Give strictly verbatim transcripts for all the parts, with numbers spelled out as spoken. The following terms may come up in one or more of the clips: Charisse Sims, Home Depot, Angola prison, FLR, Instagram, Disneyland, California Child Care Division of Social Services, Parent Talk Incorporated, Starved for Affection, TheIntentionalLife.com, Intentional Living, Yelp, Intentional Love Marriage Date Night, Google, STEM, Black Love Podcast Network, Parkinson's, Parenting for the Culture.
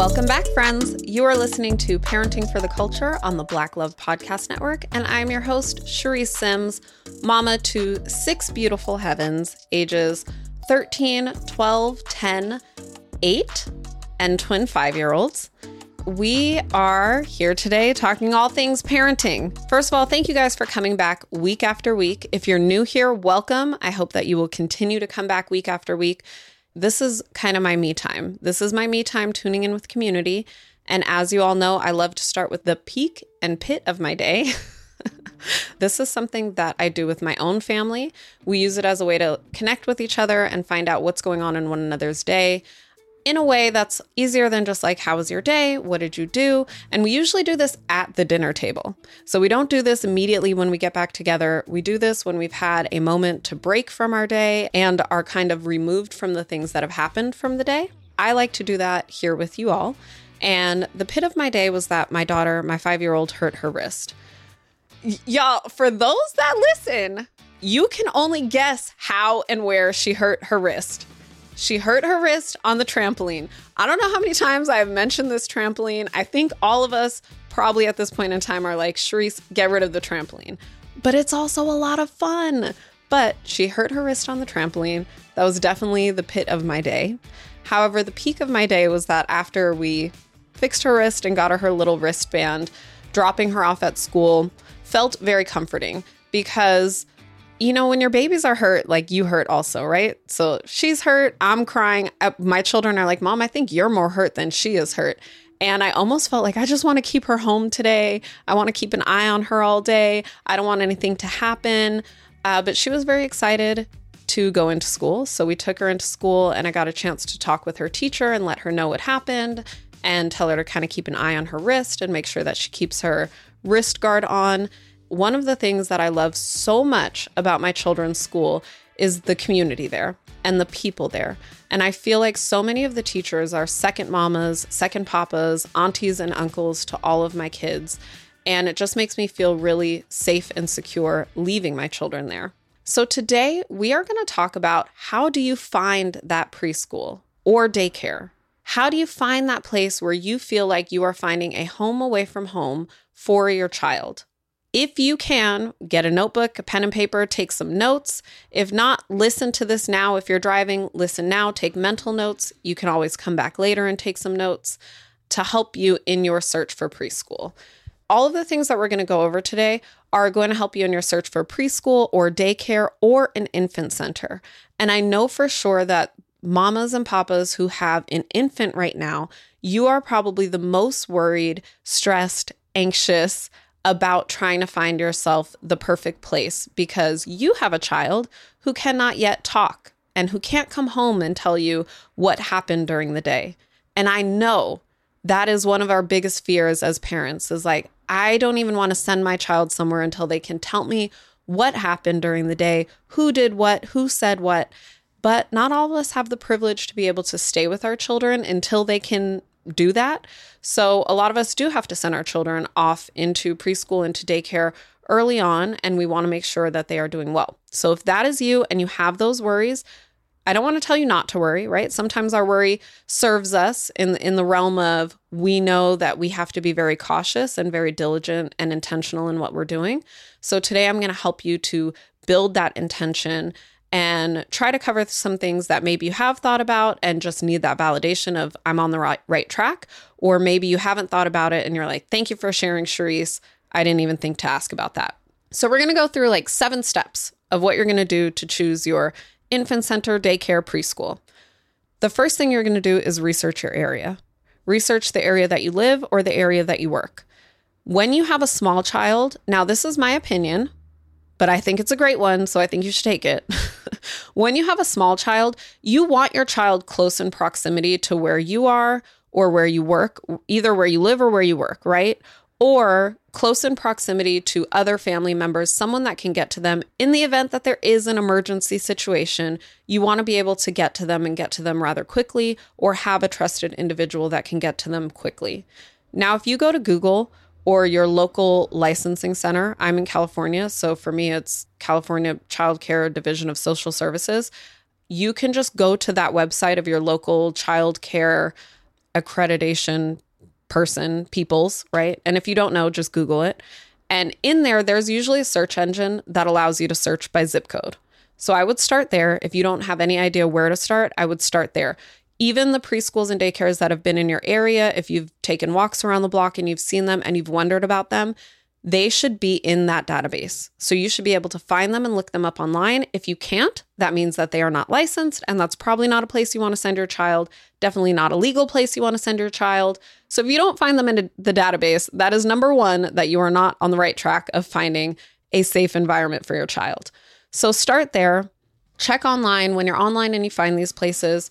Welcome back, friends. You are listening to Parenting for the Culture on the Black Love Podcast Network, and I'm your host, Charisse Sims, mama to six beautiful heavens, ages thirteen, twelve, ten, eight, and twin five-year-olds. We are here today talking all things parenting. First of all, thank you guys for coming back week after week. If you're new here, welcome. I hope that you will continue to come back week after week. This is kind of my me time. This is my me time tuning in with community. And as you all know, I love to start with the peak and pit of my day. This is something that I do with my own family. We use it as a way to connect with each other and find out what's going on in one another's day in a way that's easier than just like, how was your day? What did you do? And we usually do this at the dinner table. So we don't do this immediately when we get back together. We do this when we've had a moment to break from our day and are kind of removed from the things that have happened from the day. I like to do that here with you all. And the pit of my day was that my daughter, my five-year-old, hurt her wrist. Y- y'all, for those that listen, you can only guess how and where she hurt her wrist. She hurt her wrist on the trampoline. I don't know how many times I've mentioned this trampoline. I think all of us probably at this point in time are like, Charisse, get rid of the trampoline. But it's also a lot of fun. But she hurt her wrist on the trampoline. That was definitely the pit of my day. However, the peak of my day was that after we fixed her wrist and got her her little wristband, dropping her off at school felt very comforting because you know, when your babies are hurt, like you hurt also, right? So she's hurt. I'm crying. I, my children are like, Mom, I think you're more hurt than she is hurt. And I almost felt like I just want to keep her home today. I want to keep an eye on her all day. I don't want anything to happen. Uh, but she was very excited to go into school. So we took her into school and I got a chance to talk with her teacher and let her know what happened and tell her to kind of keep an eye on her wrist and make sure that she keeps her wrist guard on. One of the things that I love so much about my children's school is the community there and the people there. And I feel like so many of the teachers are second mamas, second papas, aunties and uncles to all of my kids. And it just makes me feel really safe and secure leaving my children there. So today we are going to talk about how do you find that preschool or daycare? How do you find that place where you feel like you are finding a home away from home for your child? If you can, get a notebook, a pen and paper, take some notes. If not, listen to this now. If you're driving, listen now, take mental notes. You can always come back later and take some notes to help you in your search for preschool. All of the things that we're going to go over today are going to help you in your search for preschool or daycare or an infant center. And I know for sure that mamas and papas who have an infant right now, you are probably the most worried, stressed, anxious about trying to find yourself the perfect place because you have a child who cannot yet talk and who can't come home and tell you what happened during the day. And I know that is one of our biggest fears as parents is like, I don't even want to send my child somewhere until they can tell me what happened during the day, who did what, who said what. But not all of us have the privilege to be able to stay with our children until they can do that. So a lot of us do have to send our children off into preschool, into daycare early on, and we want to make sure that they are doing well. So if that is you and you have those worries, I don't want to tell you not to worry, right? Sometimes our worry serves us in, in the realm of we know that we have to be very cautious and very diligent and intentional in what we're doing. So today I'm going to help you to build that intention and try to cover some things that maybe you have thought about and just need that validation of I'm on the right, right track. Or maybe you haven't thought about it and you're like, thank you for sharing, Charisse. I didn't even think to ask about that. So we're going to go through like seven steps of what you're going to do to choose your infant center, daycare, preschool. The first thing you're going to do is research your area. Research the area that you live or the area that you work. When you have a small child, now this is my opinion, but I think it's a great one, so I think you should take it. When you have a small child, you want your child close in proximity to where you are or where you work, either where you live or where you work, right? Or close in proximity to other family members, someone that can get to them. In the event that there is an emergency situation, you want to be able to get to them and get to them rather quickly or have a trusted individual that can get to them quickly. Now, if you go to Google or your local licensing center. I'm in California, so for me, it's California Child Care Division of Social Services. You can just go to that website of your local child care accreditation person, peoples, right? And if you don't know, just Google it. And in there, there's usually a search engine that allows you to search by zip code. So I would start there. If you don't have any idea where to start, I would start there. Even the preschools and daycares that have been in your area, if you've taken walks around the block and you've seen them and you've wondered about them, they should be in that database. So you should be able to find them and look them up online. If you can't, that means that they are not licensed, and that's probably not a place you want to send your child, definitely not a legal place you want to send your child. So if you don't find them in the database, that is number one, that you are not on the right track of finding a safe environment for your child. So start there, check online. When you're online and you find these places,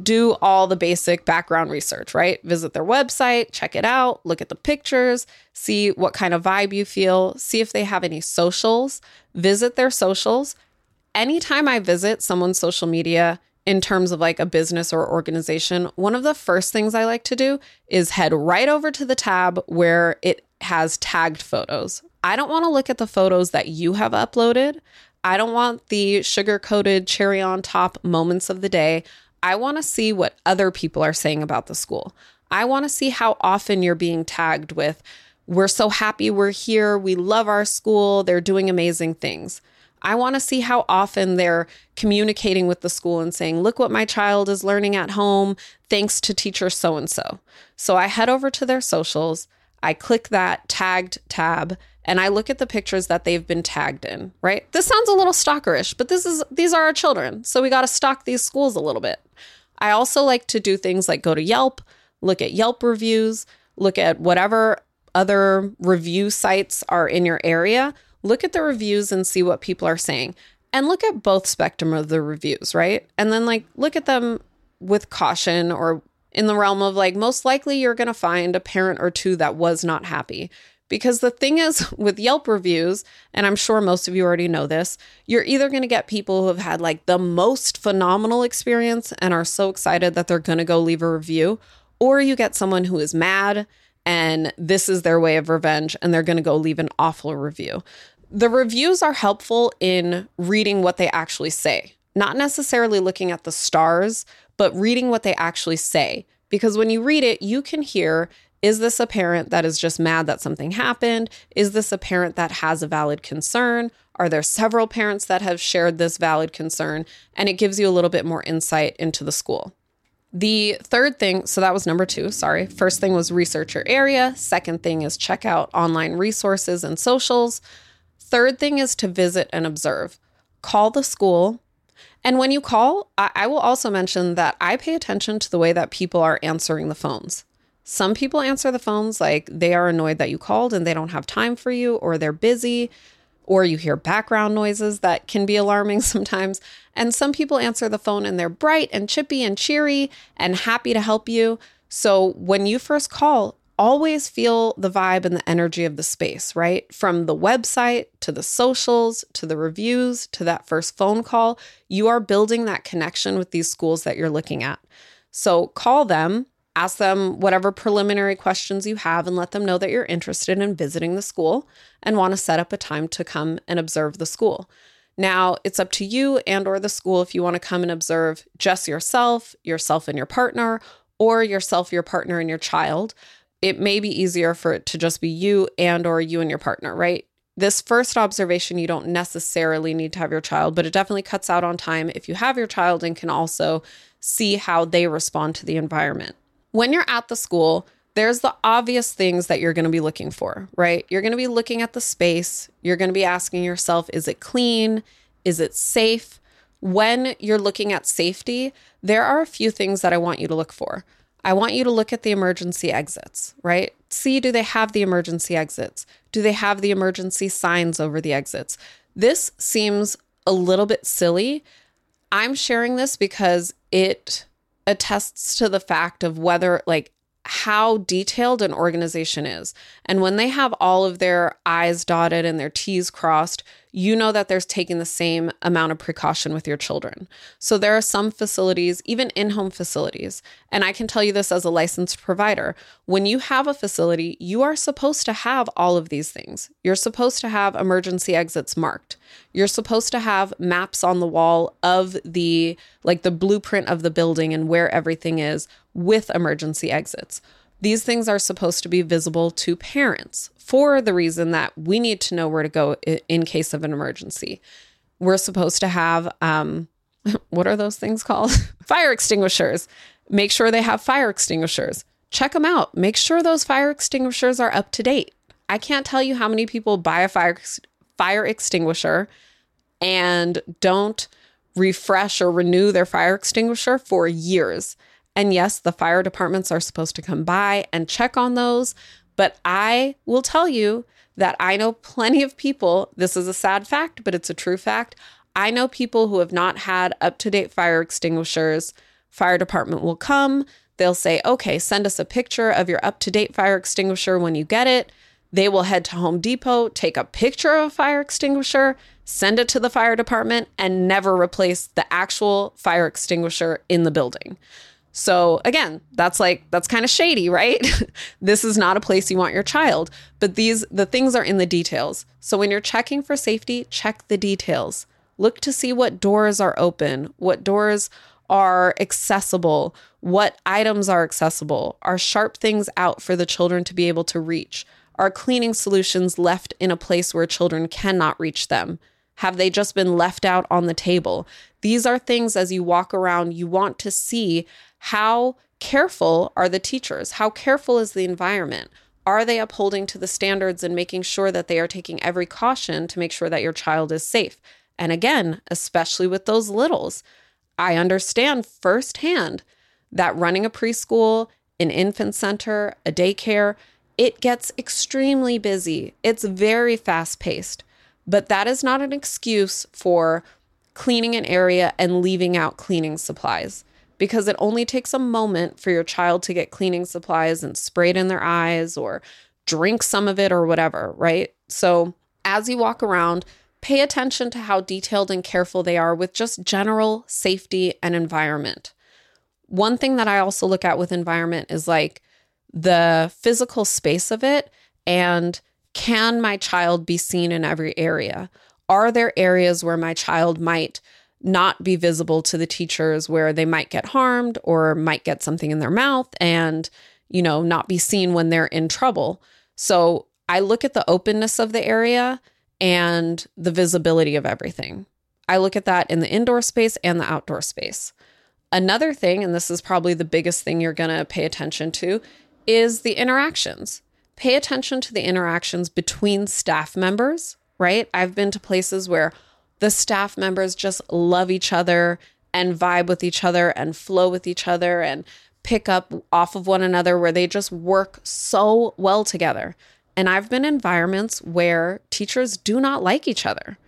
do all the basic background research, right? Visit their website, check it out, look at the pictures, see what kind of vibe you feel, see if they have any socials, visit their socials. Anytime I visit someone's social media in terms of like a business or organization, one of the first things I like to do is head right over to the tab where it has tagged photos. I don't want to look at the photos that you have uploaded. I don't want the sugar-coated, cherry-on-top moments of the day. I want to see what other people are saying about the school. I want to see how often you're being tagged with, we're so happy we're here, we love our school, they're doing amazing things. I want to see how often they're communicating with the school and saying, look what my child is learning at home, thanks to teacher so-and-so. So I head over to their socials, I click that tagged tab, and I look at the pictures that they've been tagged in, right? This sounds a little stalkerish, but this is these are our children, so we got to stalk these schools a little bit. I also like to do things like go to Yelp, look at Yelp reviews, look at whatever other review sites are in your area, look at the reviews and see what people are saying. And look at both spectrum of the reviews, right? And then like look at them with caution, or in the realm of like, most likely you're going to find a parent or two that was not happy. Because the thing is with Yelp reviews, and I'm sure most of you already know this, you're either going to get people who have had like the most phenomenal experience and are so excited that they're going to go leave a review, or you get someone who is mad and this is their way of revenge and they're going to go leave an awful review. The reviews are helpful in reading what they actually say, not necessarily looking at the stars, but reading what they actually say. Because when you read it, you can hear, is this a parent that is just mad that something happened? Is this a parent that has a valid concern? Are there several parents that have shared this valid concern? And it gives you a little bit more insight into the school. The third thing, so that was number two, sorry. First thing was research your area. Second thing is check out online resources and socials. Third thing is to visit and observe. Call the school. And when you call, I, I will also mention that I pay attention to the way that people are answering the phones. Some people answer the phones like they are annoyed that you called and they don't have time for you, or they're busy, or you hear background noises that can be alarming sometimes. And some people answer the phone and they're bright and chippy and cheery and happy to help you. So when you first call, always feel the vibe and the energy of the space, right? From the website to the socials to the reviews to that first phone call, you are building that connection with these schools that you're looking at. So call them, ask them whatever preliminary questions you have, and let them know that you're interested in visiting the school and want to set up a time to come and observe the school. Now, it's up to you and or the school if you want to come and observe just yourself, yourself and your partner, or yourself, your partner, and your child. It may be easier for it to just be you and or you and your partner, right? This first observation, you don't necessarily need to have your child, but it definitely cuts out on time if you have your child and can also see how they respond to the environment. When you're at the school, there's the obvious things that you're going to be looking for, right? You're going to be looking at the space. You're going to be asking yourself, is it clean? Is it safe? When you're looking at safety, there are a few things that I want you to look for. I want you to look at the emergency exits, right? See, do they have the emergency exits? Do they have the emergency signs over the exits? This seems a little bit silly. I'm sharing this because it attests to the fact of whether, like, how detailed an organization is. And when they have all of their I's dotted and their T's crossed, you know that there's taking the same amount of precaution with your children. So there are some facilities, even in-home facilities, and I can tell you this as a licensed provider, when you have a facility, you are supposed to have all of these things. You're supposed to have emergency exits marked. You're supposed to have maps on the wall of the, like the blueprint of the building and where everything is with emergency exits. These things are supposed to be visible to parents for the reason that we need to know where to go in case of an emergency. We're supposed to have, um, what are those things called? Fire extinguishers. Make sure they have fire extinguishers. Check them out. Make sure those fire extinguishers are up to date. I can't tell you how many people buy a fire, fire extinguisher and don't refresh or renew their fire extinguisher for years. And yes, the fire departments are supposed to come by and check on those. But I will tell you that I know plenty of people, this is a sad fact, but it's a true fact. I know people who have not had up-to-date fire extinguishers. Fire department will come. They'll say, okay, send us a picture of your up-to-date fire extinguisher when you get it. They will head to Home Depot, take a picture of a fire extinguisher, send it to the fire department, and never replace the actual fire extinguisher in the building. So again, that's like, that's kind of shady, right? This is not a place you want your child, but these, the things are in the details. So when you're checking for safety, check the details. Look to see what doors are open, what doors are accessible, what items are accessible. Are sharp things out for the children to be able to reach? Are cleaning solutions left in a place where children cannot reach them? Have they just been left out on the table? These are things as you walk around, you want to see how careful are the teachers? How careful is the environment? Are they upholding to the standards and making sure that they are taking every caution to make sure that your child is safe? And again, especially with those littles, I understand firsthand that running a preschool, an infant center, a daycare, it gets extremely busy. It's very fast-paced. But that is not an excuse for cleaning an area and leaving out cleaning supplies, because it only takes a moment for your child to get cleaning supplies and spray it in their eyes or drink some of it or whatever, right? So as you walk around, pay attention to how detailed and careful they are with just general safety and environment. One thing that I also look at with environment is like the physical space of it, and can my child be seen in every area? Are there areas where my child might not be visible to the teachers, where they might get harmed or might get something in their mouth and, you know, not be seen when they're in trouble? So I look at the openness of the area and the visibility of everything. I look at that in the indoor space and the outdoor space. Another thing, and this is probably the biggest thing you're going to pay attention to, is the interactions. Pay attention to the interactions between staff members, right? I've been to places where the staff members just love each other and vibe with each other and flow with each other and pick up off of one another, where they just work so well together. And I've been in environments where teachers do not like each other.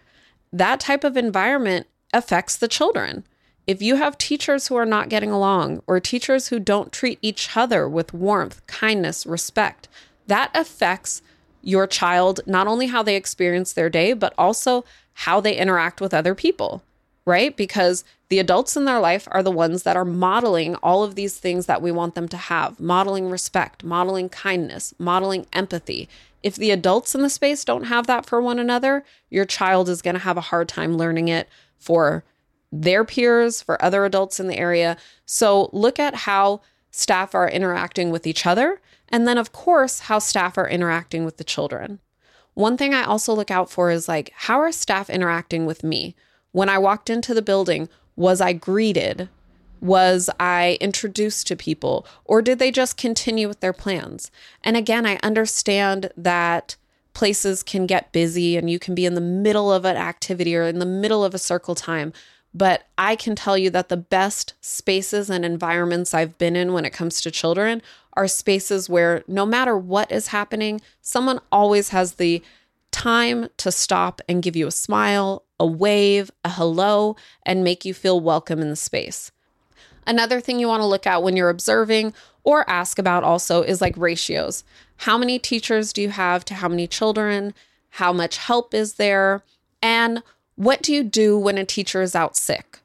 That type of environment affects the children. If you have teachers who are not getting along, or teachers who don't treat each other with warmth, kindness, respect, that affects your child, not only how they experience their day, but also how they interact with other people, right? Because the adults in their life are the ones that are modeling all of these things that we want them to have, modeling respect, modeling kindness, modeling empathy. If the adults in the space don't have that for one another, your child is going to have a hard time learning it for their peers, for other adults in the area. So look at how staff are interacting with each other, and then, of course, how staff are interacting with the children. One thing I also look out for is like, how are staff interacting with me? When I walked into the building, was I greeted? Was I introduced to people? Or did they just continue with their plans? And again, I understand that places can get busy and you can be in the middle of an activity or in the middle of a circle time. But I can tell you that the best spaces and environments I've been in when it comes to children are spaces where no matter what is happening, someone always has the time to stop and give you a smile, a wave, a hello, and make you feel welcome in the space. Another thing you want to look at when you're observing or ask about also is like ratios. How many teachers do you have to how many children? How much help is there? And what do you do when a teacher is out sick?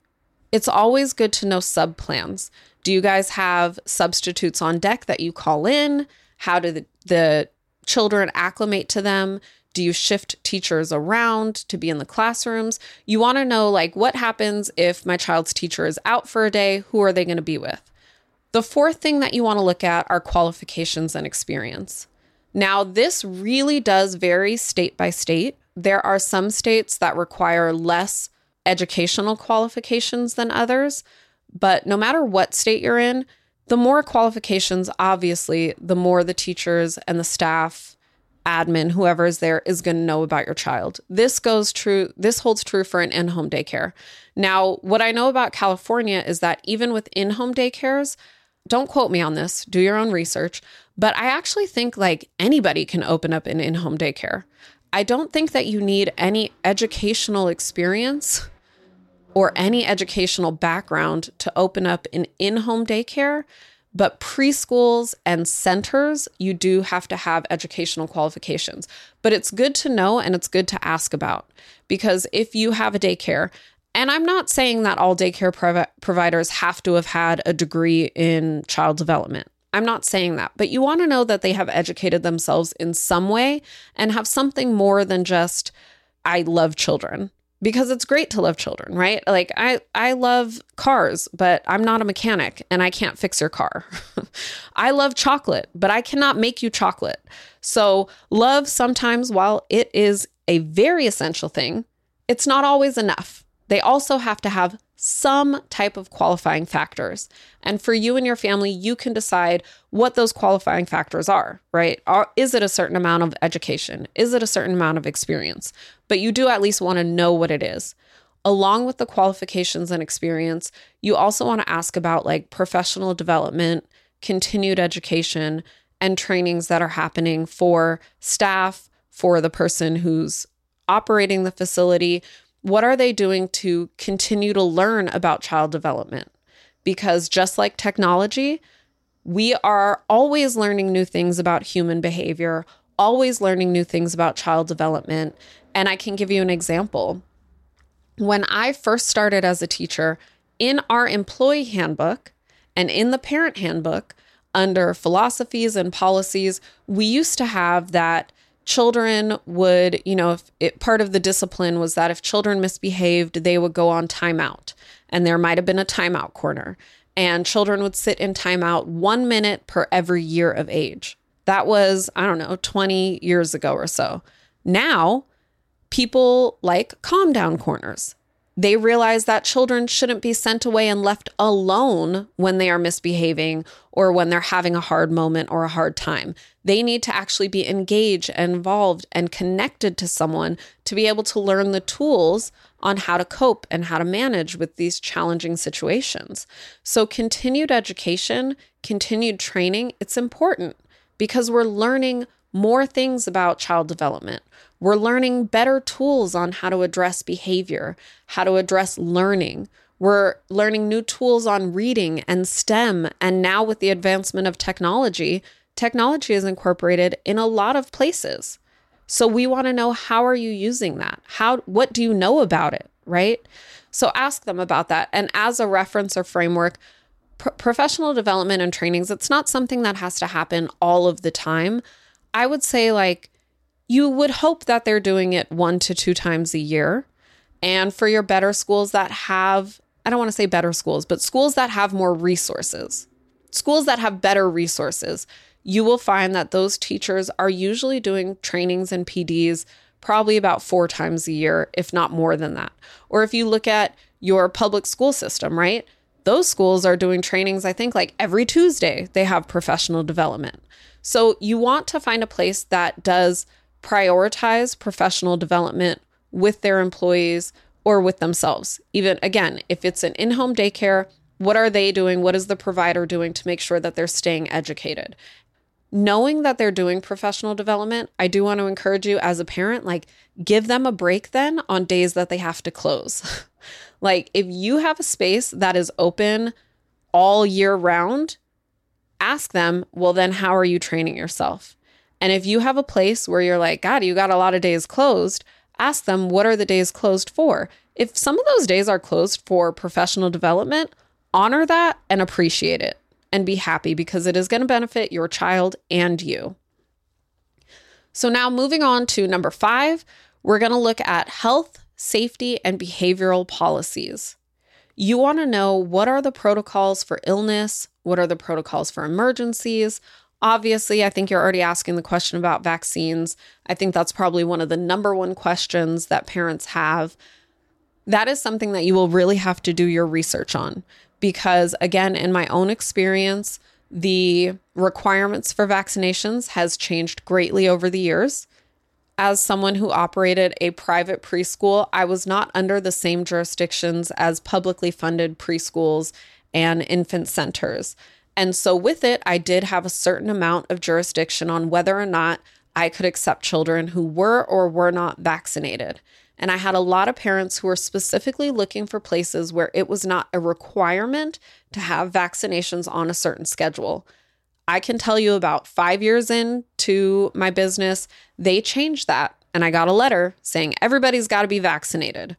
It's always good to know sub plans. Do you guys have substitutes on deck that you call in? How do the, the children acclimate to them? Do you shift teachers around to be in the classrooms? You want to know, like, what happens if my child's teacher is out for a day? Who are they going to be with? The fourth thing that you want to look at are qualifications and experience. Now, this really does vary state by state. There are some states that require less educational qualifications than others, but no matter what state you're in, the more qualifications, obviously, the more the teachers and the staff, admin, whoever is there, is going to know about your child. This goes true. This holds true for an in-home daycare. Now, what I know about California is that even with in-home daycares, don't quote me on this, do your own research, but I actually think like anybody can open up an in-home daycare. I don't think that you need any educational experience or any educational background to open up an in-home daycare. But preschools and centers, you do have to have educational qualifications. But it's good to know and it's good to ask about, because if you have a daycare, and I'm not saying that all daycare prov- providers have to have had a degree in child development. I'm not saying that, but you want to know that they have educated themselves in some way and have something more than just, I love children. Because it's great to love children, right? Like, I, I love cars, but I'm not a mechanic and I can't fix your car. I love chocolate, but I cannot make you chocolate. So love, sometimes, while it is a very essential thing, it's not always enough. They also have to have some type of qualifying factors. And for you and your family, you can decide what those qualifying factors are, right? Are, is it a certain amount of education? Is it a certain amount of experience? But you do at least want to know what it is. Along with the qualifications and experience, you also want to ask about like professional development, continued education, and trainings that are happening for staff, for the person who's operating the facility. What are they doing to continue to learn about child development? Because just like technology, we are always learning new things about human behavior, always learning new things about child development. And I can give you an example. When I first started as a teacher, in our employee handbook and in the parent handbook, under philosophies and policies, we used to have that children would, you know, if it, part of the discipline was that if children misbehaved, they would go on timeout, and there might have been a timeout corner, and children would sit in timeout one minute per every year of age. That was, I don't know, twenty years ago or so. Now, people like calm down corners. They realize that children shouldn't be sent away and left alone when they are misbehaving or when they're having a hard moment or a hard time. They need to actually be engaged and involved and connected to someone to be able to learn the tools on how to cope and how to manage with these challenging situations. So continued education, continued training, it's important because we're learning more things about child development. We're learning better tools on how to address behavior, how to address learning. We're learning new tools on reading and STEM. And now with the advancement of technology, Technology is incorporated in a lot of places. So we want to know, how are you using that? How, what do you know about it, right? So ask them about that. And as a reference or framework, pro- professional development and trainings, it's not something that has to happen all of the time. I would say, like, you would hope that they're doing it one to two times a year. And for your better schools that have, I don't want to say better schools, but schools that have more resources, schools that have better resources, you will find that those teachers are usually doing trainings and P Ds probably about four times a year, if not more than that. Or if you look at your public school system, right? Those schools are doing trainings, I think, like every Tuesday they have professional development. So you want to find a place that does prioritize professional development with their employees or with themselves. Even, again, if it's an in-home daycare, what are they doing? What is the provider doing to make sure that they're staying educated? Knowing that they're doing professional development, I do want to encourage you as a parent, like, give them a break then on days that they have to close. Like, if you have a space that is open all year round, ask them, well, then how are you training yourself? And if you have a place where you're like, God, you got a lot of days closed, ask them, what are the days closed for? If some of those days are closed for professional development, honor that and appreciate it and be happy, because it is going to benefit your child and you. So now moving on to number five, we're going to look at health, safety, and behavioral policies. You want to know, what are the protocols for illness? What are the protocols for emergencies? Obviously, I think you're already asking the question about vaccines. I think that's probably one of the number one questions that parents have. That is something that you will really have to do your research on, because again, in my own experience, the requirements for vaccinations has changed greatly over the years. As someone who operated a private preschool, I was not under the same jurisdictions as publicly funded preschools and infant centers. And so with it, I did have a certain amount of jurisdiction on whether or not I could accept children who were or were not vaccinated. And I had a lot of parents who were specifically looking for places where it was not a requirement to have vaccinations on a certain schedule. I can tell you about five years into my business, they changed that. And I got a letter saying everybody's got to be vaccinated.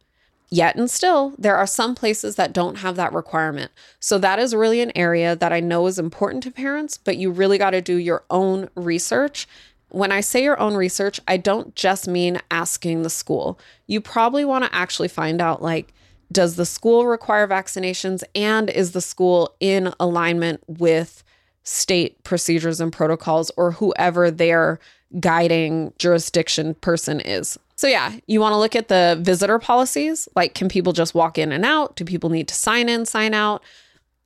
Yet and still, there are some places that don't have that requirement. So that is really an area that I know is important to parents, but you really got to do your own research. When I say your own research, I don't just mean asking the school. You probably want to actually find out, like, does the school require vaccinations, and is the school in alignment with state procedures and protocols, or whoever their guiding jurisdiction person is? So yeah, you want to look at the visitor policies, like, can people just walk in and out? Do people need to sign in, sign out?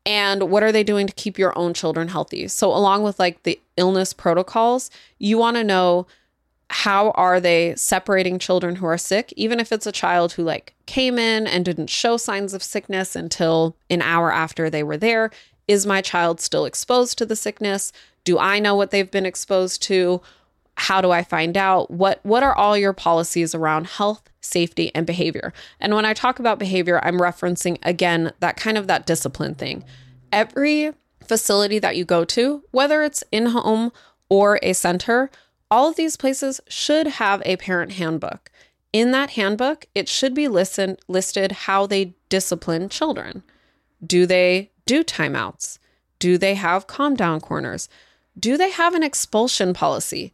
And what are they doing to keep your own children healthy? So along with, like, the illness protocols, you want to know, how are they separating children who are sick? Even if it's a child who, like, came in and didn't show signs of sickness until an hour after they were there, is my child still exposed to the sickness? Do I know what they've been exposed to? How do I find out? What what are all your policies around health, safety, and behavior? And when I talk about behavior, I'm referencing, again, that kind of that discipline thing. Every facility that you go to, whether it's in-home or a center, all of these places should have a parent handbook. In that handbook, it should be listed, listed how they discipline children. Do they do timeouts? Do they have calm down corners? Do they have an expulsion policy?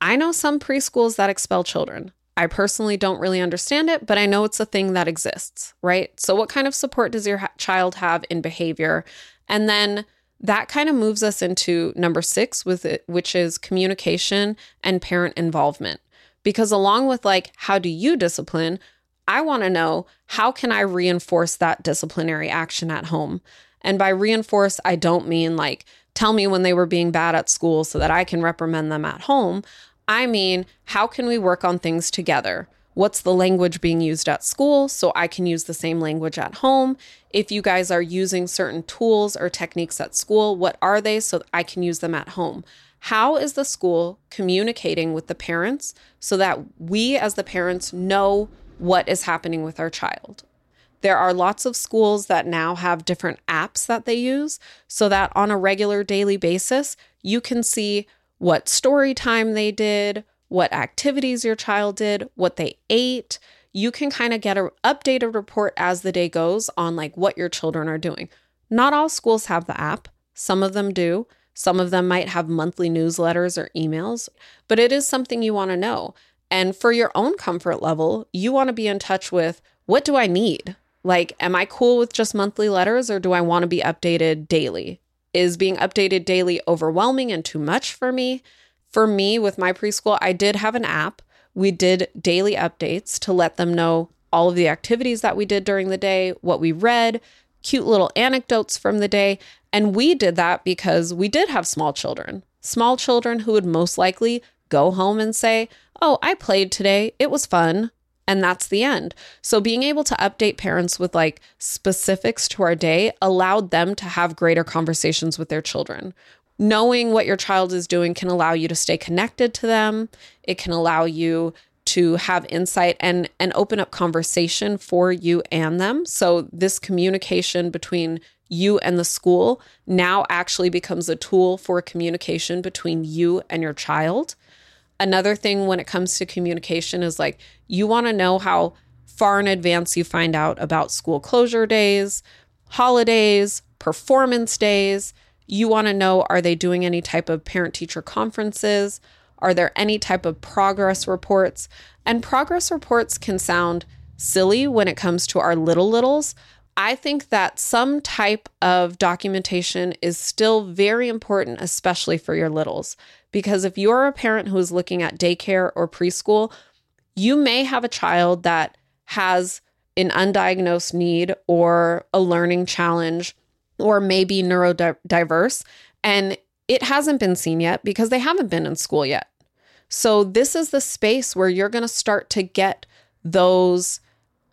I know some preschools that expel children. I personally don't really understand it, but I know it's a thing that exists, right? So what kind of support does your ha- child have in behavior? And then that kind of moves us into number six, with it, which is communication and parent involvement. Because along with, like, how do you discipline, I want to know, how can I reinforce that disciplinary action at home? And by reinforce, I don't mean, like, tell me when they were being bad at school so that I can reprimand them at home. I mean, how can we work on things together? What's the language being used at school so I can use the same language at home? If you guys are using certain tools or techniques at school, what are they so that I can use them at home? How is the school communicating with the parents so that we as the parents know what is happening with our child? There are lots of schools that now have different apps that they use so that on a regular daily basis, you can see what story time they did, what activities your child did, what they ate. You can kind of get an updated report as the day goes on, like, what your children are doing. Not all schools have the app. Some of them do. Some of them might have monthly newsletters or emails, but it is something you want to know. And for your own comfort level, you want to be in touch with, what do I need? Like, am I cool with just monthly letters, or do I want to be updated daily? Is being updated daily overwhelming and too much for me? For me, with my preschool, I did have an app. We did daily updates to let them know all of the activities that we did during the day, what we read, cute little anecdotes from the day. And we did that because we did have small children, small children who would most likely go home and say, oh, I played today. It was fun. And that's the end. So being able to update parents with, like, specifics to our day allowed them to have greater conversations with their children. Knowing what your child is doing can allow you to stay connected to them. It can allow you to have insight and, and open up conversation for you and them. So this communication between you and the school now actually becomes a tool for communication between you and your child. Another thing when it comes to communication is like, you want to know how far in advance you find out about school closure days, holidays, performance days. You want to know, are they doing any type of parent-teacher conferences? Are there any type of progress reports? And progress reports can sound silly when it comes to our little littles. I think that some type of documentation is still very important, especially for your littles, because if you're a parent who is looking at daycare or preschool, you may have a child that has an undiagnosed need or a learning challenge or maybe neurodiverse, and it hasn't been seen yet because they haven't been in school yet. So this is the space where you're going to start to get those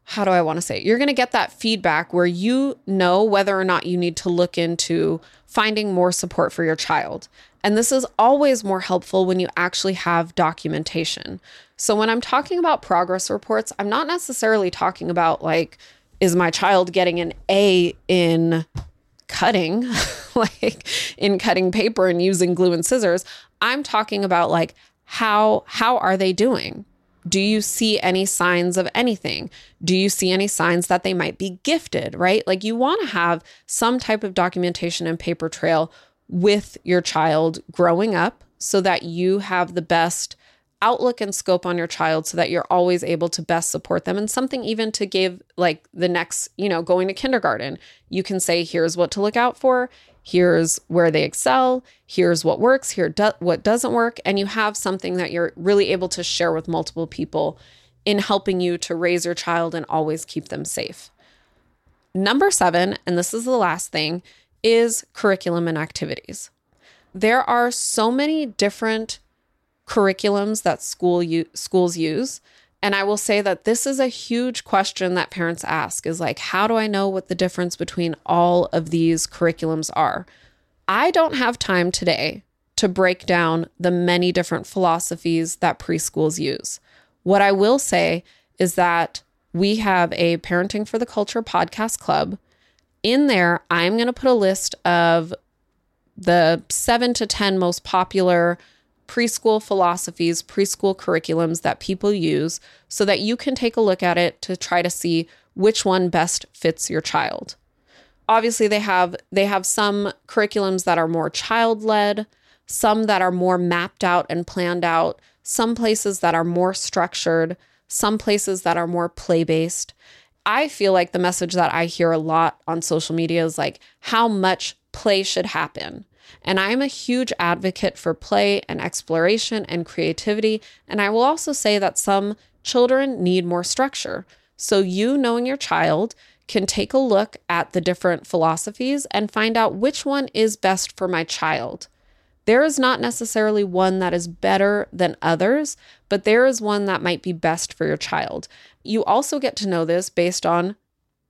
How do I want to say it? You're going to get that feedback where you know whether or not you need to look into finding more support for your child. And this is always more helpful when you actually have documentation. So when I'm talking about progress reports, I'm not necessarily talking about like, is my child getting an A in cutting, like in cutting paper and using glue and scissors? I'm talking about like, how, how are they doing? Do you see any signs of anything? Do you see any signs that they might be gifted, right? Like you want to have some type of documentation and paper trail with your child growing up so that you have the best outlook and scope on your child so that you're always able to best support them. And something even to give like the next, you know, going to kindergarten, you can say, here's what to look out for. Here's where they excel, here's what works, here do- what doesn't work, and you have something that you're really able to share with multiple people in helping you to raise your child and always keep them safe. Number seven, and this is the last thing, is curriculum and activities. There are so many different curriculums that school u- schools use, and I will say that this is a huge question that parents ask is like, how do I know what the difference between all of these curriculums are? I don't have time today to break down the many different philosophies that preschools use. What I will say is that we have a Parenting for the Culture podcast club. In there, I'm going to put a list of the seven to ten most popular preschool philosophies, preschool curriculums that people use so that you can take a look at it to try to see which one best fits your child. Obviously, they have they have some curriculums that are more child-led, some that are more mapped out and planned out, some places that are more structured, some places that are more play-based. I feel like the message that I hear a lot on social media is like how much play should happen. And I'm a huge advocate for play and exploration and creativity. And I will also say that some children need more structure. So you, knowing your child, can take a look at the different philosophies and find out which one is best for my child. There is not necessarily one that is better than others, but there is one that might be best for your child. You also get to know this based on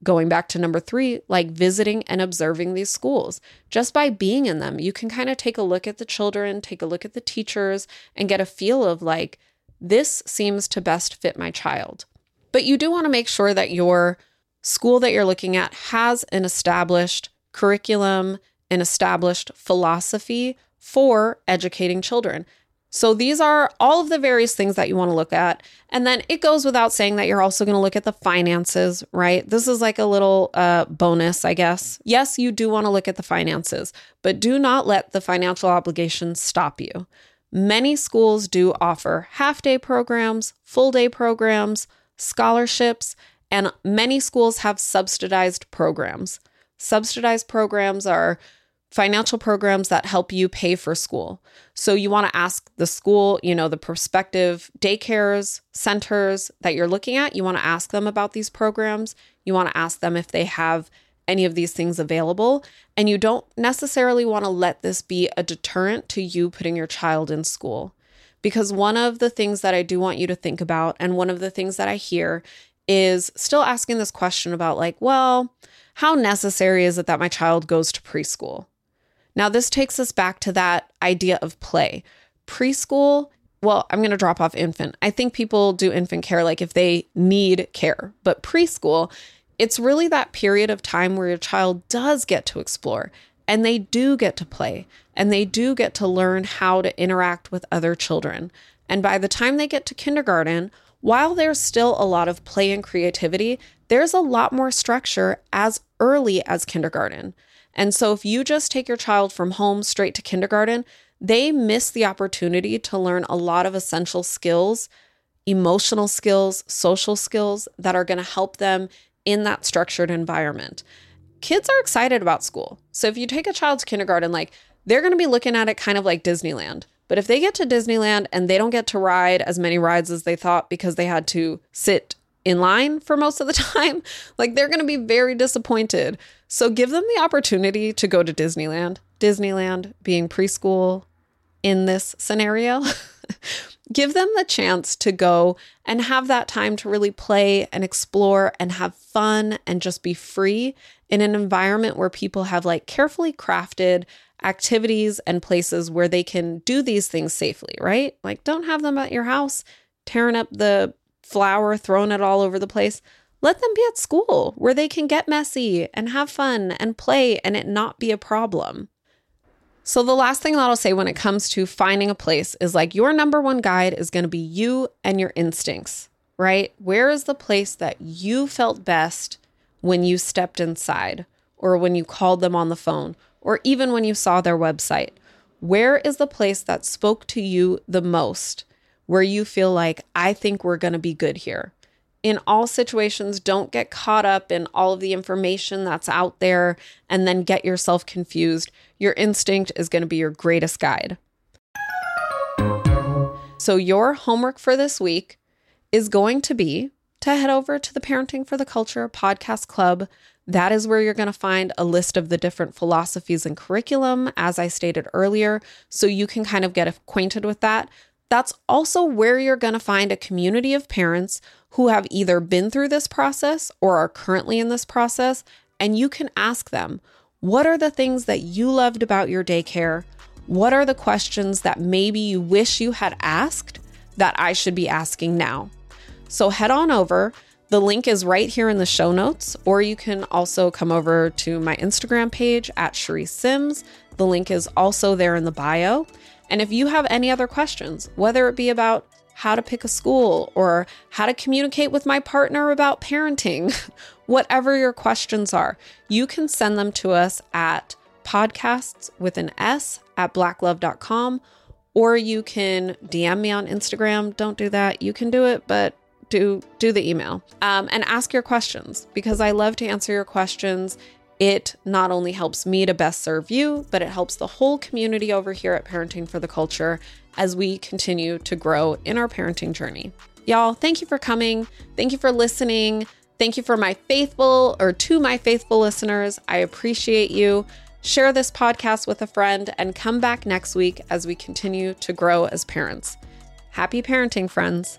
going back to number three, like visiting and observing these schools. Just by being in them, you can kind of take a look at the children, take a look at the teachers, and get a feel of like, this seems to best fit my child. But you do want to make sure that your school that you're looking at has an established curriculum, an established philosophy for educating children. So these are all of the various things that you want to look at. And then it goes without saying that you're also going to look at the finances, right? This is like a little uh, bonus, I guess. Yes, you do want to look at the finances, but do not let the financial obligations stop you. Many schools do offer half-day programs, full-day programs, scholarships, and many schools have subsidized programs. Subsidized programs are financial programs that help you pay for school. So you want to ask the school, you know, the prospective daycares, centers that you're looking at, you want to ask them about these programs. You want to ask them if they have any of these things available. And you don't necessarily want to let this be a deterrent to you putting your child in school. Because one of the things that I do want you to think about, and one of the things that I hear is still asking this question about like, well, how necessary is it that my child goes to preschool? Now, this takes us back to that idea of play. Preschool, well, I'm going to drop off infant. I think people do infant care like if they need care. But preschool, it's really that period of time where your child does get to explore and they do get to play and they do get to learn how to interact with other children. And by the time they get to kindergarten, while there's still a lot of play and creativity, there's a lot more structure as early as kindergarten. And so if you just take your child from home straight to kindergarten, they miss the opportunity to learn a lot of essential skills, emotional skills, social skills that are going to help them in that structured environment. Kids are excited about school. So if you take a child to kindergarten, like they're going to be looking at it kind of like Disneyland. But if they get to Disneyland and they don't get to ride as many rides as they thought because they had to sit in line for most of the time, like they're going to be very disappointed. So give them the opportunity to go to Disneyland, Disneyland being preschool in this scenario. Give them the chance to go and have that time to really play and explore and have fun and just be free in an environment where people have like carefully crafted activities and places where they can do these things safely, right? Like don't have them at your house tearing up the flour, throwing it all over the place. Let them be at school where they can get messy and have fun and play and it not be a problem. So the last thing that I'll say when it comes to finding a place is like your number one guide is going to be you and your instincts, right? Where is the place that you felt best when you stepped inside or when you called them on the phone or even when you saw their website? Where is the place that spoke to you the most where you feel like, I think we're going to be good here? In all situations, don't get caught up in all of the information that's out there and then get yourself confused. Your instinct is going to be your greatest guide. So your homework for this week is going to be to head over to the Parenting for the Culture podcast club. That is where you're going to find a list of the different philosophies and curriculum, as I stated earlier, so you can kind of get acquainted with that. That's also where you're going to find a community of parents who have either been through this process or are currently in this process, and you can ask them, what are the things that you loved about your daycare? What are the questions that maybe you wish you had asked that I should be asking now? So head on over. The link is right here in the show notes, or you can also come over to my Instagram page at Charisse Sims. The link is also there in the bio. And if you have any other questions, whether it be about how to pick a school or how to communicate with my partner about parenting, whatever your questions are, you can send them to us at podcasts with an S at black love dot com, or you can D M me on Instagram. Don't do that. You can do it, but do, do the email um, and ask your questions because I love to answer your questions. It not only helps me to best serve you, but it helps the whole community over here at Parenting for the Culture as we continue to grow in our parenting journey. Y'all, thank you for coming. Thank you for listening. Thank you for my faithful or to my faithful listeners. I appreciate you. Share this podcast with a friend and come back next week as we continue to grow as parents. Happy parenting, friends.